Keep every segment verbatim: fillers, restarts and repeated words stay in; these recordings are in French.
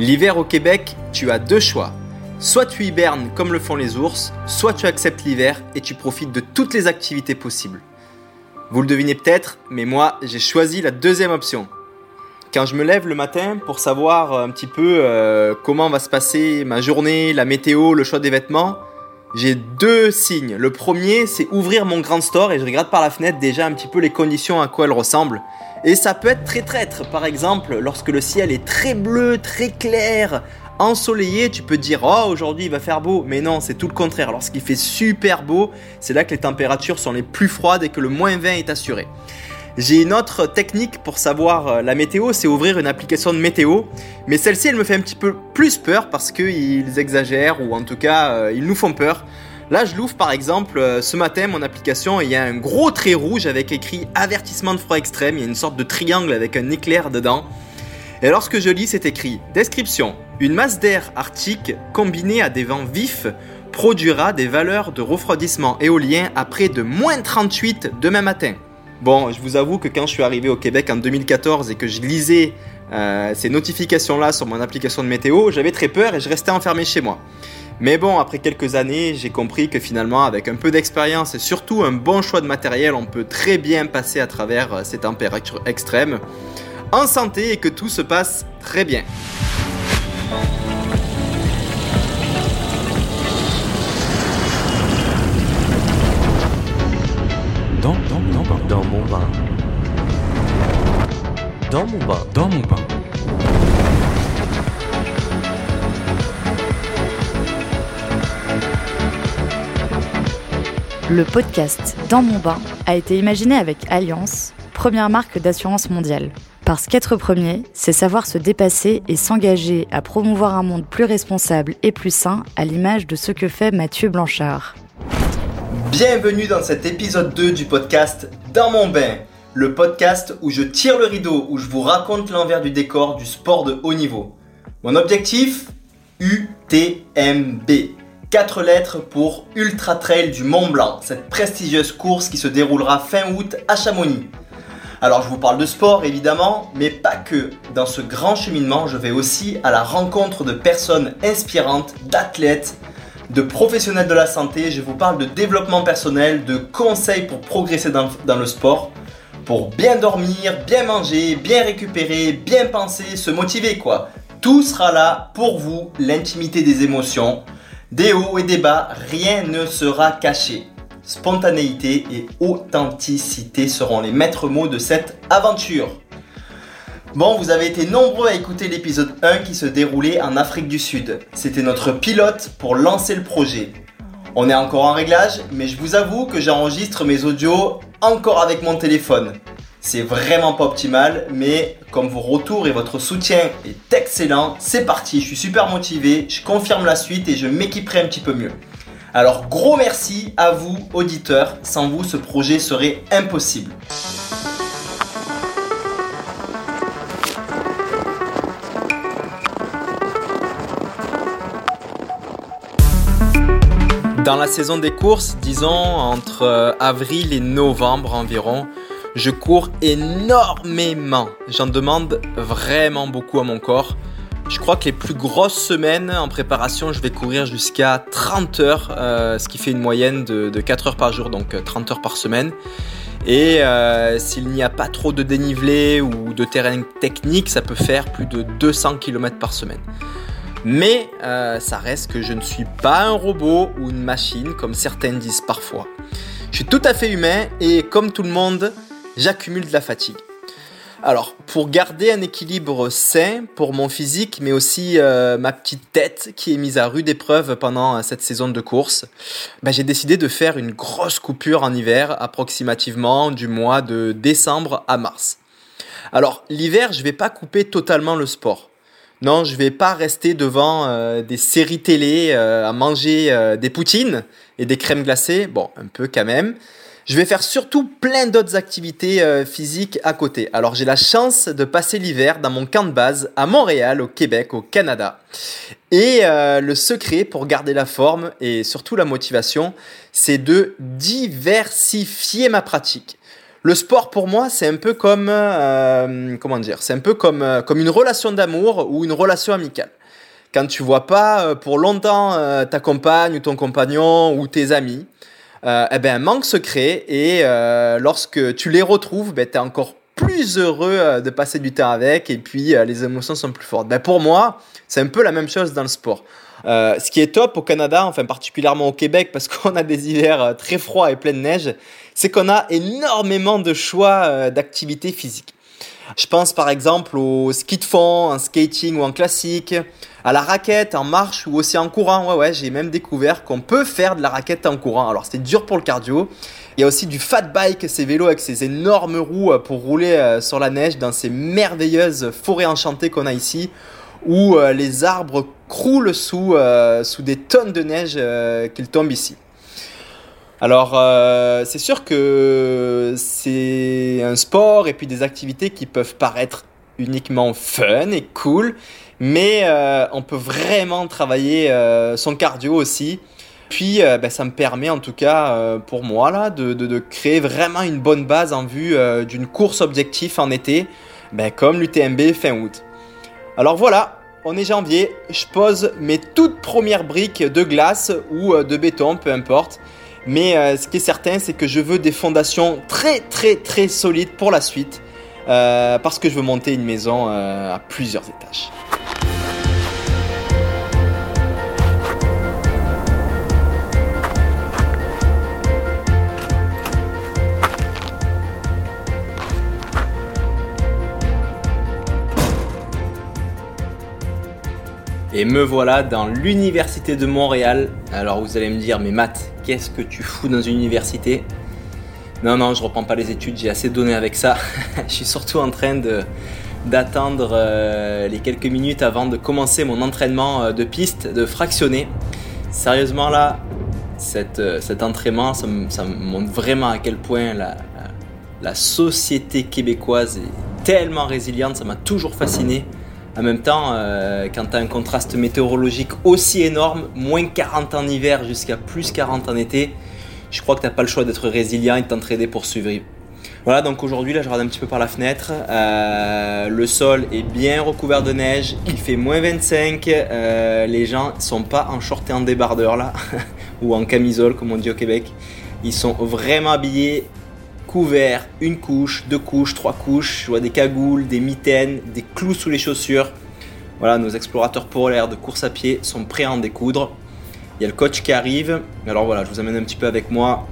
L'hiver au Québec, tu as deux choix. Soit tu hibernes comme le font les ours, soit tu acceptes l'hiver et tu profites de toutes les activités possibles. Vous le devinez peut-être, mais moi, j'ai choisi la deuxième option. Quand je me lève le matin pour savoir un petit peu euh, comment va se passer ma journée, la météo, le choix des vêtements, j'ai deux signes. Le premier, c'est ouvrir mon grand store et je regarde par la fenêtre déjà un petit peu les conditions à quoi elles ressemblent. Et ça peut être très traître. Par exemple, lorsque le ciel est très bleu, très clair, ensoleillé, tu peux te dire « Oh, aujourd'hui il va faire beau ». Mais non, c'est tout le contraire. Lorsqu'il fait super beau, c'est là que les températures sont les plus froides et que le moins vingt est assuré. J'ai une autre technique pour savoir la météo, c'est ouvrir une application de météo. Mais celle-ci, elle me fait un petit peu plus peur parce qu'ils exagèrent ou en tout cas, ils nous font peur. Là, je l'ouvre par exemple ce matin, mon application, et il y a un gros trait rouge avec écrit « Avertissement de froid extrême ». Il y a une sorte de triangle avec un éclair dedans. Et lorsque je lis, c'est écrit « Description. Une masse d'air arctique combinée à des vents vifs produira des valeurs de refroidissement éolien à près de moins trente-huit demain matin ». Bon, je vous avoue que quand je suis arrivé au Québec en deux mille quatorze et que je lisais euh, ces notifications-là sur mon application de météo, j'avais très peur et je restais enfermé chez moi. Mais bon, après quelques années, j'ai compris que finalement, avec un peu d'expérience et surtout un bon choix de matériel, on peut très bien passer à travers ces températures extrêmes en santé et que tout se passe très bien. Dans, dans, dans, dans, dans mon bain. Dans mon bain. Dans mon bain. Le podcast Dans mon bain a été imaginé avec Allianz, première marque d'assurance mondiale. Parce qu'être premier, c'est savoir se dépasser et s'engager à promouvoir un monde plus responsable et plus sain à l'image de ce que fait Mathieu Blanchard. Bienvenue dans cet épisode deux du podcast Dans mon bain, le podcast où je tire le rideau, où je vous raconte l'envers du décor du sport de haut niveau. Mon objectif, U T M B, quatre lettres pour Ultra Trail du Mont Blanc, cette prestigieuse course qui se déroulera fin août à Chamonix. Alors je vous parle de sport évidemment, mais pas que. Dans ce grand cheminement, je vais aussi à la rencontre de personnes inspirantes, d'athlètes, de professionnels de la santé, je vous parle de développement personnel, de conseils pour progresser dans, dans le sport, pour bien dormir, bien manger, bien récupérer, bien penser, se motiver quoi. Tout sera là pour vous, l'intimité des émotions, des hauts et des bas, rien ne sera caché. Spontanéité et authenticité seront les maîtres mots de cette aventure. Bon, vous avez été nombreux à écouter l'épisode un qui se déroulait en Afrique du Sud. C'était notre pilote pour lancer le projet. On est encore en réglage, mais je vous avoue que j'enregistre mes audios encore avec mon téléphone. C'est vraiment pas optimal, mais comme vos retours et votre soutien est excellent, c'est parti, je suis super motivé, je confirme la suite et je m'équiperai un petit peu mieux. Alors gros merci à vous auditeurs, sans vous ce projet serait impossible. Dans la saison des courses, disons entre avril et novembre environ, je cours énormément. J'en demande vraiment beaucoup à mon corps. Je crois que les plus grosses semaines en préparation, je vais courir jusqu'à trente heures, euh, ce qui fait une moyenne de, de quatre heures par jour, donc trente heures par semaine. Et euh, s'il n'y a pas trop de dénivelé ou de terrain technique, ça peut faire plus de deux cents kilomètres par semaine. Mais euh, ça reste que je ne suis pas un robot ou une machine comme certains disent parfois. Je suis tout à fait humain et comme tout le monde, j'accumule de la fatigue. Alors, pour garder un équilibre sain pour mon physique, mais aussi euh, ma petite tête qui est mise à rude épreuve pendant cette saison de course, ben, j'ai décidé de faire une grosse coupure en hiver, approximativement du mois de décembre à mars. Alors, l'hiver, je ne vais pas couper totalement le sport. Non, je vais pas rester devant euh, des séries télé euh, à manger euh, des poutines et des crèmes glacées. Bon, un peu quand même. Je vais faire surtout plein d'autres activités euh, physiques à côté. Alors, j'ai la chance de passer l'hiver dans mon camp de base à Montréal, au Québec, au Canada. Et euh, le secret pour garder la forme et surtout la motivation, c'est de diversifier ma pratique. Le sport pour moi, c'est un peu comme euh, comment dire, c'est un peu comme euh, comme une relation d'amour ou une relation amicale. Quand tu vois pas euh, pour longtemps euh, ta compagne ou ton compagnon ou tes amis, euh, eh ben un manque se crée et euh, lorsque tu les retrouves, ben t'es encore plus heureux euh, de passer du temps avec et puis euh, les émotions sont plus fortes. Ben pour moi, c'est un peu la même chose dans le sport. Euh, ce qui est top au Canada, enfin particulièrement au Québec, parce qu'on a des hivers très froids et pleins de neige, c'est qu'on a énormément de choix euh, d'activités physiques. Je pense par exemple au ski de fond, en skating ou en classique, à la raquette, en marche ou aussi en courant. Ouais, ouais, j'ai même découvert qu'on peut faire de la raquette en courant. Alors c'est dur pour le cardio. Il y a aussi du fat bike, ces vélos avec ces énormes roues pour rouler sur la neige dans ces merveilleuses forêts enchantées qu'on a ici, où euh, les arbres croulent sous, euh, sous des tonnes de neige euh, qu'ils tombent ici. Alors, euh, c'est sûr que c'est un sport et puis des activités qui peuvent paraître uniquement fun et cool, mais euh, on peut vraiment travailler euh, son cardio aussi. Puis, euh, ben, ça me permet en tout cas, euh, pour moi, là, de, de, de créer vraiment une bonne base en vue euh, d'une course objectif en été, ben, comme l'U T M B fin août. Alors voilà, on est janvier, je pose mes toutes premières briques de glace ou de béton, peu importe. Mais euh, ce qui est certain, c'est que je veux des fondations très très très solides pour la suite. Euh, parce que je veux monter une maison euh, à plusieurs étages. Et me voilà dans l'université de Montréal. Alors vous allez me dire, mais Matt, qu'est-ce que tu fous dans une université ? Non, non, je reprends pas les études, j'ai assez donné avec ça. Je suis surtout en train de, d'attendre euh, les quelques minutes avant de commencer mon entraînement de piste, de fractionner. Sérieusement là, cette, cet entraînement, ça me, ça me montre vraiment à quel point la, la, la société québécoise est tellement résiliente, ça m'a toujours fasciné. En même temps, euh, quand tu as un contraste météorologique aussi énorme, moins quarante en hiver jusqu'à plus quarante en été, je crois que tu n'as pas le choix d'être résilient et de t'entraider pour survivre. Voilà, donc aujourd'hui, là, je regarde un petit peu par la fenêtre. Euh, le sol est bien recouvert de neige, il fait moins vingt-cinq. Euh, les gens ne sont pas en short et en débardeur, là, ou en camisole, comme on dit au Québec. Ils sont vraiment habillés. Couvert, une couche, deux couches, trois couches, je vois des cagoules, des mitaines, des clous sous les chaussures. Voilà, nos explorateurs polaires de course à pied sont prêts à en découdre. Il y a le coach qui arrive. Alors voilà, je vous amène un petit peu avec moi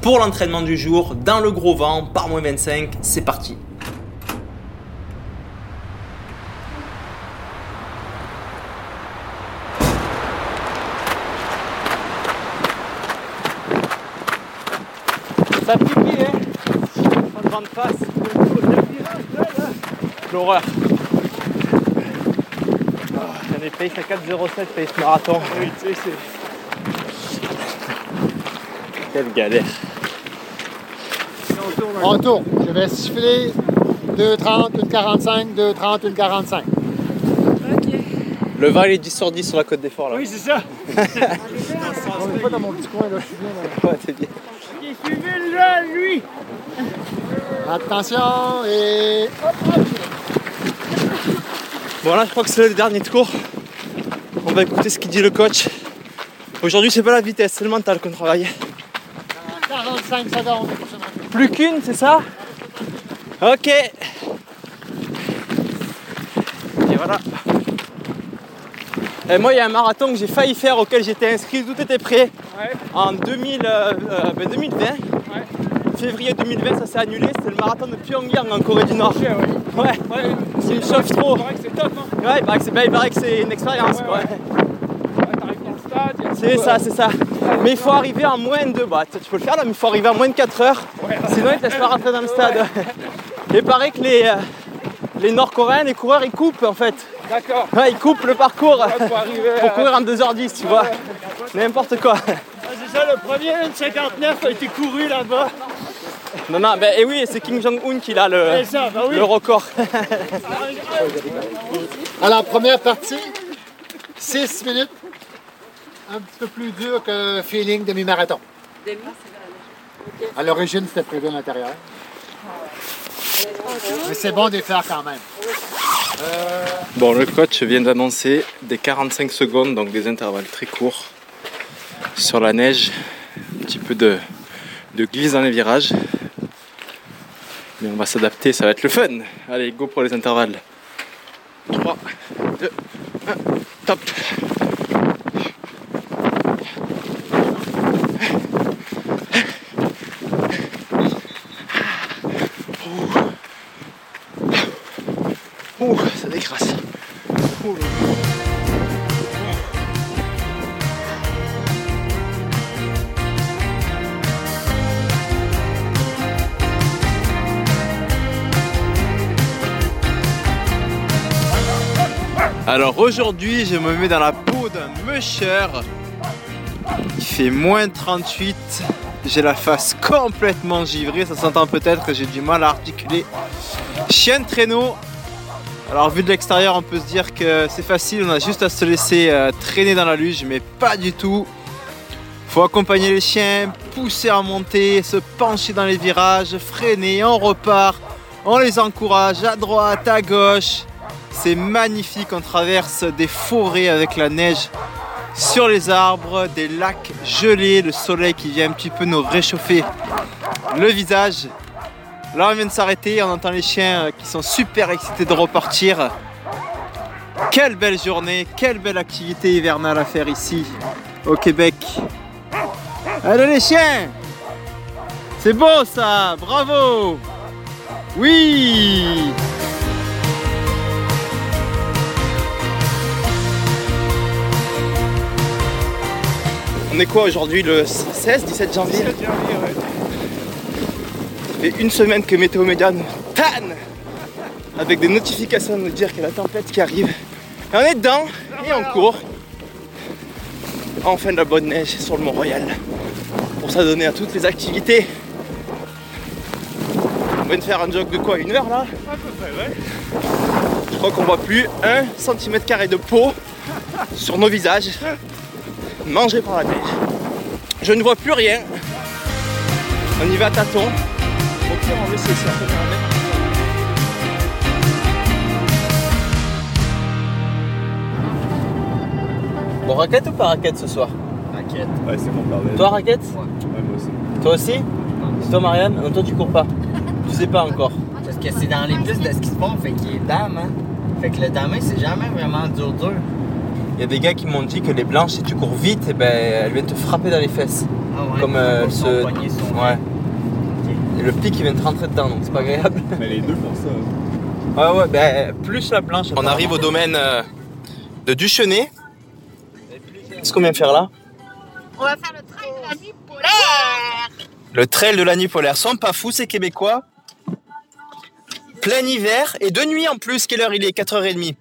pour l'entraînement du jour, dans le gros vent, par moins vingt-cinq, c'est parti. Ça pique, hein, en grande face, l'horreur. J'en ai payé quatre zéro sept, payé ce marathon. Oui, tu sais, c'est... Quelle galère. On tourne, je vais siffler deux trente, une quarante-cinq, deux trente, une quarante-cinq. Ok. Le vent, il est dix sur dix sur la côte des Forts, là. Oui, c'est ça. On est pas dans mon petit coin, là, je suis bien, là. Ouais, t'es bien. Suivez là, lui! Attention et hop, hop! Bon, là, je crois que c'est le dernier tour. On va écouter ce qu'il dit le coach. Aujourd'hui, c'est pas la vitesse, c'est le mental qu'on travaille. quarante-cinq secondes. Plus qu'une, c'est ça? Ok! Et voilà. Et moi, il y a un marathon que j'ai failli faire, auquel j'étais inscrit, tout était prêt. Ouais. En deux mille, euh, ben deux mille vingt, ouais. Février deux mille vingt, ça s'est annulé. C'était le marathon de Pyongyang en Corée du Nord. Okay, ouais. Ouais. Ouais, c'est une chauffe trop. Il paraît que c'est top. Hein. Ouais, il paraît que c'est, ben, il paraît que c'est une expérience. Ouais, ouais. Ouais. Ouais, t'arrives dans le stade. Y a c'est tout, ça, euh... c'est ça. Mais il faut arriver en moins de. Bah, tu peux le faire là, mais il faut arriver en moins de quatre heures. Ouais, ouais. Sinon, ils te laissent pas rentrer dans le stade. Ouais. Et il paraît que les, euh, les Nord-Coréens, les coureurs, ils coupent en fait. D'accord. Ouais, ils coupent le parcours ouais, pour, arriver, pour courir en deux heures dix, tu ouais, vois. Ouais. N'importe quoi. Ah, c'est ça, le premier une cinquante-neuf a été couru là-bas. Non, non, ben et oui, c'est Kim Jong-un qui a le, ça, ben oui. le record. Alors, première partie, six minutes. Un petit peu plus dur que feeling demi-marathon. À l'origine, c'était prévu à l'intérieur. Mais c'est bon de les faire quand même. Euh... Bon, le coach vient d'annoncer des quarante-cinq secondes, donc des intervalles très courts sur la neige, un petit peu de, de glisse dans les virages. Mais on va s'adapter, ça va être le fun. Allez, go pour les intervalles. trois, deux, un, top! Ouh, ça décrasse. Ouh. Alors aujourd'hui, je me mets dans la peau d'un musher. Il fait moins trente-huit. J'ai la face complètement givrée. Ça s'entend peut-être que j'ai du mal à articuler. Chien de traîneau. Alors vu de l'extérieur, on peut se dire que c'est facile, on a juste à se laisser euh, traîner dans la luge, mais pas du tout. Faut accompagner les chiens, pousser à monter, se pencher dans les virages, freiner, on repart, on les encourage à droite, à gauche. C'est magnifique, on traverse des forêts avec la neige sur les arbres, des lacs gelés, le soleil qui vient un petit peu nous réchauffer le visage. Là on vient de s'arrêter, on entend les chiens qui sont super excités de repartir. Quelle belle journée, quelle belle activité hivernale à faire ici au Québec. Allez les chiens! C'est beau ça, bravo! Oui! On est quoi aujourd'hui, le seize dix-sept janvier? dix-sept janvier, ouais. Ça fait une semaine que Météo Média nous tanne avec des notifications de nous dire qu'il y a la tempête qui arrive. Et on est dedans et on court. Enfin de la bonne neige sur le Mont Royal pour s'adonner à toutes les activités. On vient de faire un jog de quoi, une heure là? À peu près, ouais. Je crois qu'on voit plus un centimètre carré de peau sur nos visages mangés par la neige. Je ne vois plus rien. On y va à tâtons. Bon, raquette ou pas raquette ce soir? Raquette. Ouais, c'est mon père. Toi raquette? Ouais. Ouais, moi aussi. Toi aussi? C'est toi Marianne? Non, toi tu cours pas. Tu sais pas encore. Parce que c'est dans les pistes de ski de fond, fait qu'il est dame, hein. Fait que le damé c'est jamais vraiment dur dur. Il y a des gars qui m'ont dit que les blanches, si tu cours vite, eh ben, elles viennent te frapper dans les fesses. Ah ouais, comme euh, ce... Ouais. Et le pic il vient de rentrer dedans, donc c'est pas agréable. Mais les deux font ça. Ouais ouais, ben plus la planche. On arrive au domaine euh, de Duchenay. Qu'est-ce qu'on vient faire là? On va faire le trail de la nuit polaire. Le trail de la nuit polaire, sont pas fous ces Québécois. Plein hiver et de nuit en plus, quelle heure il est? quatre heures trente.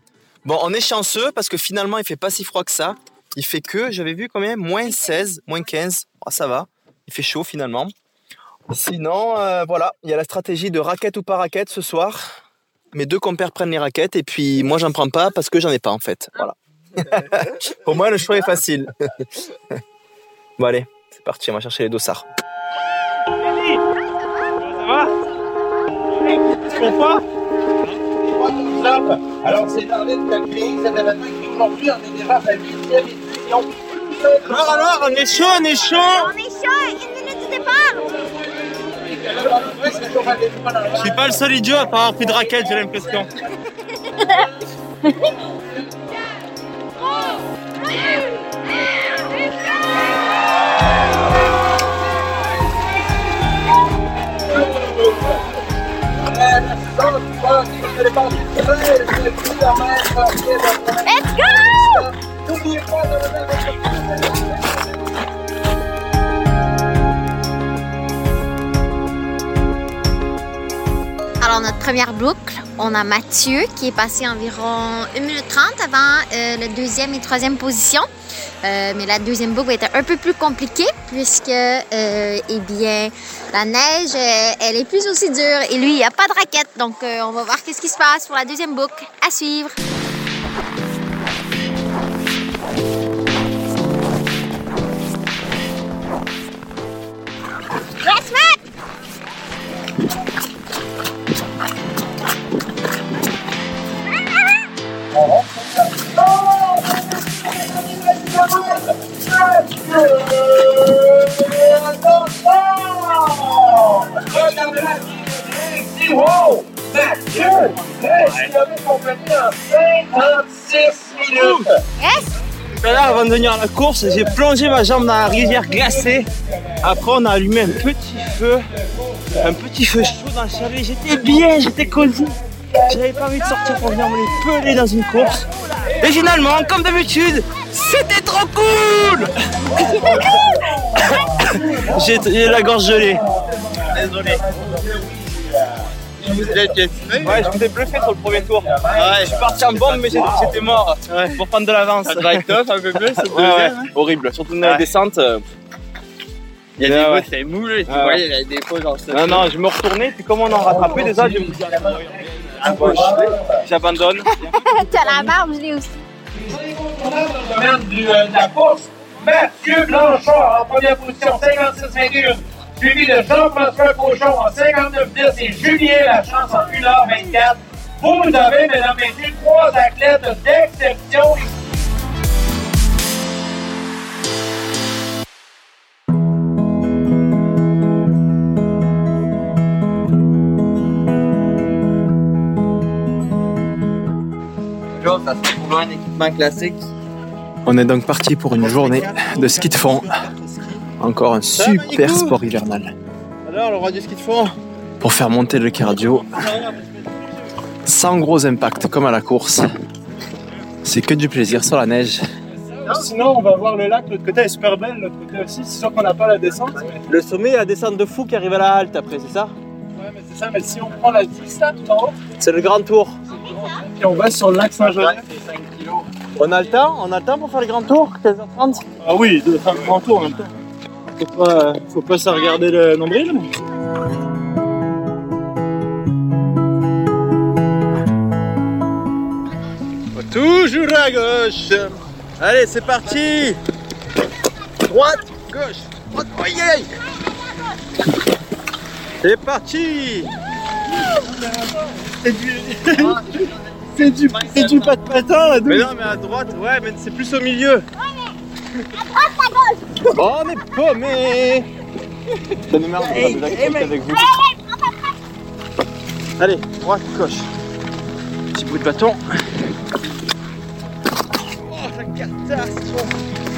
Bon, on est chanceux parce que finalement il fait pas si froid que ça. Il fait que, j'avais vu combien? moins seize, moins quinze, oh, ça va. Il fait chaud finalement. Sinon, euh, voilà, il y a la stratégie de raquette ou pas raquette ce soir. Mes deux compères prennent les raquettes et puis moi, j'en prends pas parce que j'en ai pas en fait. Voilà. Pour moi, le choix est facile. Bon, allez, c'est parti, on va chercher les dossards. Salut. Ça va? Tu comprends? Alors, c'est dans l'aide de la clinique, c'est dans la clinique aujourd'hui, on est déjà à la huitième édition. Alors, alors, on est chaud, on est chaud. On est chaud, une minute du départ. Je suis pas le seul idiot à pas avoir pris de raquette, j'ai l'impression. Let's go! Alors notre première boucle, on a Mathieu qui est passé environ une minute trente avant euh, la deuxième et troisième position. Euh, mais la deuxième boucle était un peu plus compliquée puisque euh, eh bien, la neige, elle est plus aussi dure et lui, il n'y a pas de raquette. Donc euh, on va voir qu'est-ce qui se passe pour la deuxième boucle. À suivre! Yes, Matt! Mathieu! treize kilomètres complétés en cinquante-six minutes! Yes! Là, avant de venir à la course, j'ai plongé ma jambe dans la rivière glacée. Après, on a allumé un petit feu, un petit feu chaud dans le chalet. J'étais bien, j'étais cosy. J'avais pas envie de sortir pour venir me les peler dans une course. Et finalement, comme d'habitude, c'était trop cool! J'ai la gorge gelée. Désolé. Ouais, je m'étais bluffé sur le premier tour. Ouais, je suis parti en bombe, mais j'étais mort ouais. Pour prendre de l'avance. Ça drive off un peu plus, c'est ouais, ouais. Horrible, surtout dans ouais. La descente. Euh... Il y a ouais, des ouais. Moules, ouais. Tu voyais, il y avait des fois genre. Non, non, je me retournais, puis comme on en rattrapait déjà, je me disais, j'abandonne. T'as la barbe, je l'ai aussi. De la course, Mathieu Blanchard en première position, cinquante-six virgule un. Suivi de Jean-François Cochon en cinquante-neuf dix et Julien Lachance en une heure vingt-quatre. Vous avez, mesdames et messieurs, trois athlètes d'exception. Là, ça serait pour un équipement classique. On est donc parti pour une journée de ski de fond. Encore un super sport hivernal. Alors, le roi du ski de fond. Pour faire monter le cardio, sans gros impact comme à la course. C'est que du plaisir sur la neige. Sinon, on va voir le lac, l'autre côté est super belle, l'autre côté aussi, c'est sûr qu'on n'a pas la descente. Le sommet, il y a la descente de fou qui arrive à la halte après, c'est ça? Ouais, mais c'est ça, mais si on prend la dix là, tout en haut. C'est le grand tour. Et on va sur le lac Saint-Jean. On a le temps, on a le temps pour faire le grand tour, quinze heures trente. Ah oui, de faire le grand tour en même temps. Faut pas, faut pas se regarder le nombril. Toujours à gauche. Allez, c'est parti. Droite, gauche. Droite, aïe. C'est parti. C'est du, c'est du, c'est du pas de patin là. Mais non, mais à droite, ouais, mais c'est plus au milieu. Oh, on est paumé. Ça nous merde, on va déjà cliquer avec vous. Allez, droite, gauche. Petit bout de bâton. Oh, la catastrophe.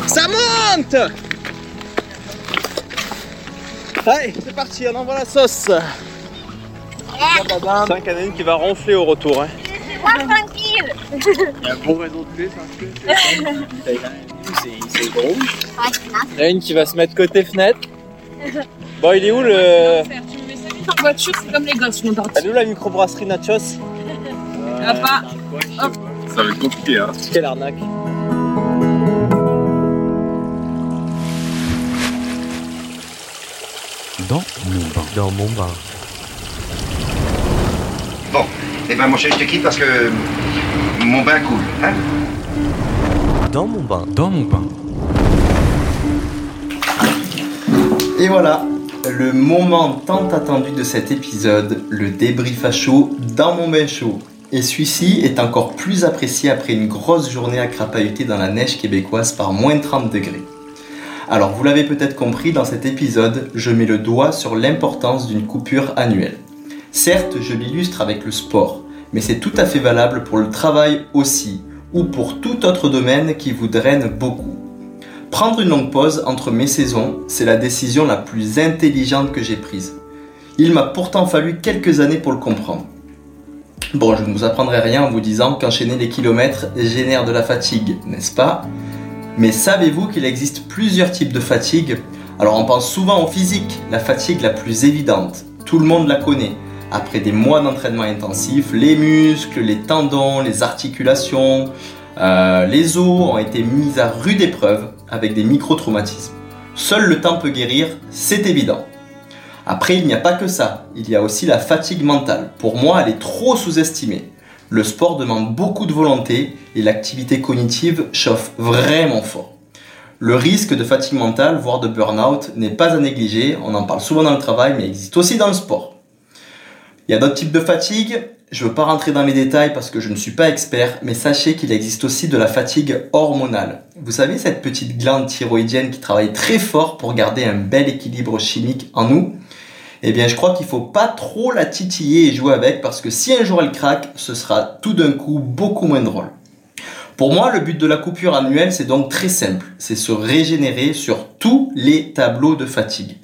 Ça monte. Allez, c'est parti, on envoie la sauce. C'est un canadien qui va ronfler au retour. Hein. Tranquille. Il y a un bon réseau de clés, c'est, c'est gros. Il y a une qui va se mettre côté fenêtre. Bon, il est où le... Tu me mets ça vite en voiture, c'est comme les gosses, je m'entends. Elle est où la microbrasserie Nachos? euh, Là pas. Hop. Ça va être compliqué, hein. Quelle arnaque. Dans mon bain. Dans mon bain. Bon, et eh ben mon chéri, je te quitte parce que mon bain coule, hein. Dans mon bain, dans mon bain. Et voilà, le moment tant attendu de cet épisode, le débrief à chaud dans mon bain chaud. Et celui-ci est encore plus apprécié après une grosse journée à crapahuter dans la neige québécoise par moins trente degrés. Alors vous l'avez peut-être compris, dans cet épisode, je mets le doigt sur l'importance d'une coupure annuelle. Certes, je l'illustre avec le sport, mais c'est tout à fait valable pour le travail aussi, ou pour tout autre domaine qui vous draine beaucoup. Prendre une longue pause entre mes saisons, c'est la décision la plus intelligente que j'ai prise. Il m'a pourtant fallu quelques années pour le comprendre. Bon, je ne vous apprendrai rien en vous disant qu'enchaîner les kilomètres génère de la fatigue, n'est-ce pas? Mais savez-vous qu'il existe plusieurs types de fatigue? Alors on pense souvent au physique, la fatigue la plus évidente, tout le monde la connaît. Après des mois d'entraînement intensif, les muscles, les tendons, les articulations, euh, les os ont été mis à rude épreuve avec des micro-traumatismes. Seul le temps peut guérir, c'est évident. Après, il n'y a pas que ça, il y a aussi la fatigue mentale. Pour moi, elle est trop sous-estimée. Le sport demande beaucoup de volonté et l'activité cognitive chauffe vraiment fort. Le risque de fatigue mentale, voire de burn-out, n'est pas à négliger. On en parle souvent dans le travail, mais existe aussi dans le sport. Il y a d'autres types de fatigue, je ne veux pas rentrer dans les détails parce que je ne suis pas expert, mais sachez qu'il existe aussi de la fatigue hormonale. Vous savez, cette petite glande thyroïdienne qui travaille très fort pour garder un bel équilibre chimique en nous? eh bien je crois qu'il ne faut pas trop la titiller et jouer avec, parce que si un jour elle craque, ce sera tout d'un coup beaucoup moins drôle. Pour moi, le but de la coupure annuelle, c'est donc très simple, c'est se régénérer sur tous les tableaux de fatigue.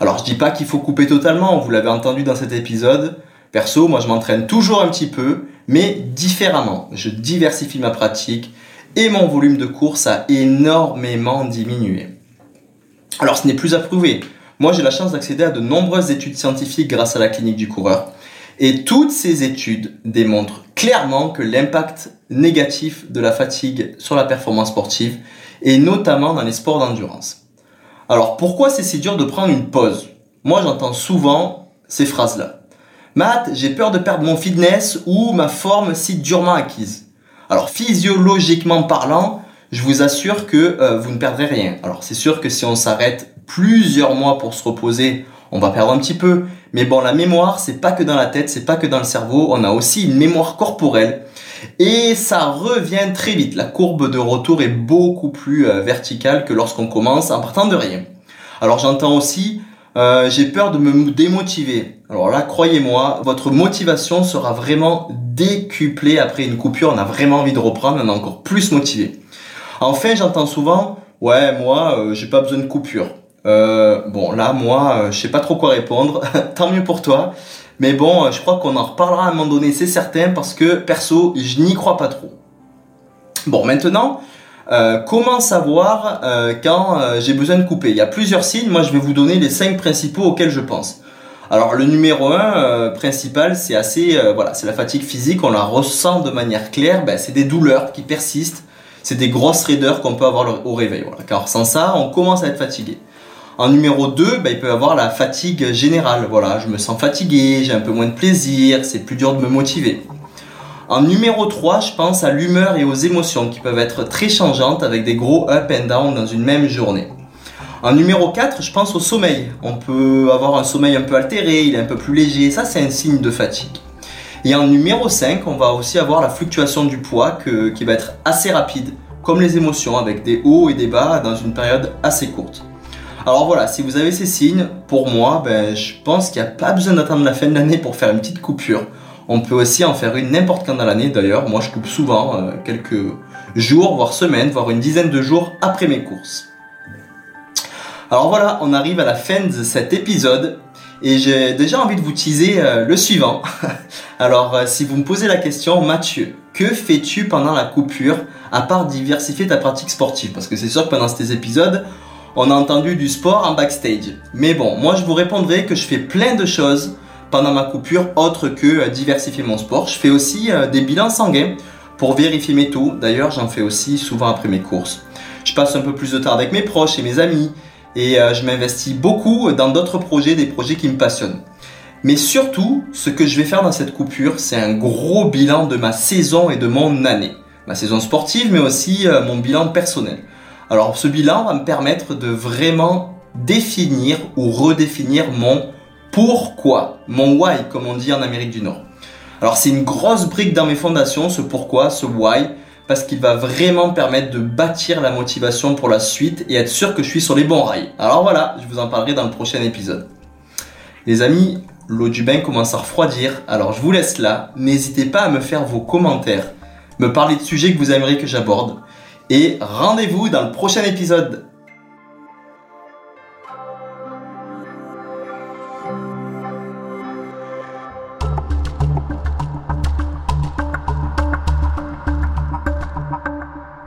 Alors je dis pas qu'il faut couper totalement, vous l'avez entendu dans cet épisode, perso, moi je m'entraîne toujours un petit peu, mais différemment. Je diversifie ma pratique et mon volume de course a énormément diminué. Alors ce n'est plus à prouver. Moi j'ai la chance d'accéder à de nombreuses études scientifiques grâce à la clinique du coureur. Et toutes ces études démontrent clairement que l'impact négatif de la fatigue sur la performance sportive est notamment dans les sports d'endurance. Alors pourquoi c'est si dur de prendre une pause? Moi j'entends souvent ces phrases-là. Matt, j'ai peur de perdre mon fitness ou ma forme si durement acquise. Alors physiologiquement parlant, je vous assure que euh, vous ne perdrez rien. Alors c'est sûr que si on s'arrête plusieurs mois pour se reposer, on va perdre un petit peu. Mais bon, la mémoire, c'est pas que dans la tête, c'est pas que dans le cerveau. On a aussi une mémoire corporelle. Et ça revient très vite. La courbe de retour est beaucoup plus euh, verticale que lorsqu'on commence en partant de rien. Alors j'entends aussi, euh, j'ai peur de me démotiver. Alors là, croyez-moi, votre motivation sera vraiment décuplée après une coupure. On a vraiment envie de reprendre, on est encore plus motivé. Enfin, j'entends souvent, ouais, moi, euh, j'ai pas besoin de coupure. Euh, bon, là, moi, euh, je sais pas trop quoi répondre. Tant mieux pour toi. Mais bon, je crois qu'on en reparlera à un moment donné, c'est certain, parce que, perso, je n'y crois pas trop. Bon, maintenant, euh, comment savoir euh, quand euh, j'ai besoin de couper? Il y a plusieurs signes, moi je vais vous donner les cinq principaux auxquels je pense. Alors, le numéro un euh, principal, c'est assez, euh, voilà, c'est la fatigue physique, on la ressent de manière claire, ben, c'est des douleurs qui persistent, c'est des grosses raideurs qu'on peut avoir au réveil. Voilà. Car sans ça, on commence à être fatigué. En numéro deux, bah, il peut y avoir la fatigue générale. Voilà, je me sens fatigué, j'ai un peu moins de plaisir, c'est plus dur de me motiver. En numéro trois, je pense à l'humeur et aux émotions qui peuvent être très changeantes avec des gros up and down dans une même journée. En numéro quatre, je pense au sommeil. On peut avoir un sommeil un peu altéré, il est un peu plus léger, ça c'est un signe de fatigue. Et en numéro cinq, on va aussi avoir la fluctuation du poids que, qui va être assez rapide, comme les émotions, avec des hauts et des bas dans une période assez courte. Alors voilà, si vous avez ces signes, pour moi, ben, je pense qu'il n'y a pas besoin d'attendre la fin de l'année pour faire une petite coupure. On peut aussi en faire une n'importe quand dans l'année d'ailleurs. Moi, je coupe souvent euh, quelques jours, voire semaines, voire une dizaine de jours après mes courses. Alors voilà, on arrive à la fin de cet épisode et j'ai déjà envie de vous teaser euh, le suivant. Alors, euh, si vous me posez la question, Mathieu, que fais-tu pendant la coupure à part diversifier ta pratique sportive? Parce que c'est sûr que pendant ces épisodes, on a entendu du sport en backstage. Mais bon, moi je vous répondrai que je fais plein de choses pendant ma coupure autre que diversifier mon sport. Je fais aussi des bilans sanguins pour vérifier mes taux. D'ailleurs, j'en fais aussi souvent après mes courses. Je passe un peu plus de temps avec mes proches et mes amis. Et je m'investis beaucoup dans d'autres projets, des projets qui me passionnent. Mais surtout, ce que je vais faire dans cette coupure, c'est un gros bilan de ma saison et de mon année. Ma saison sportive, mais aussi mon bilan personnel. Alors ce bilan va me permettre de vraiment définir ou redéfinir mon pourquoi, mon why comme on dit en Amérique du Nord. Alors c'est une grosse brique dans mes fondations, ce pourquoi, ce why, parce qu'il va vraiment permettre de bâtir la motivation pour la suite et être sûr que je suis sur les bons rails. Alors voilà, je vous en parlerai dans le prochain épisode. Les amis, l'eau du bain commence à refroidir, alors je vous laisse là. N'hésitez pas à me faire vos commentaires, me parler de sujets que vous aimeriez que j'aborde. Et rendez-vous dans le prochain épisode.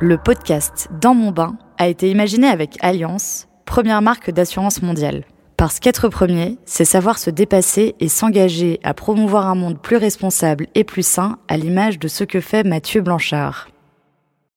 Le podcast Dans mon bain a été imaginé avec Allianz, première marque d'assurance mondiale. Parce qu'être premier, c'est savoir se dépasser et s'engager à promouvoir un monde plus responsable et plus sain à l'image de ce que fait Mathieu Blanchard.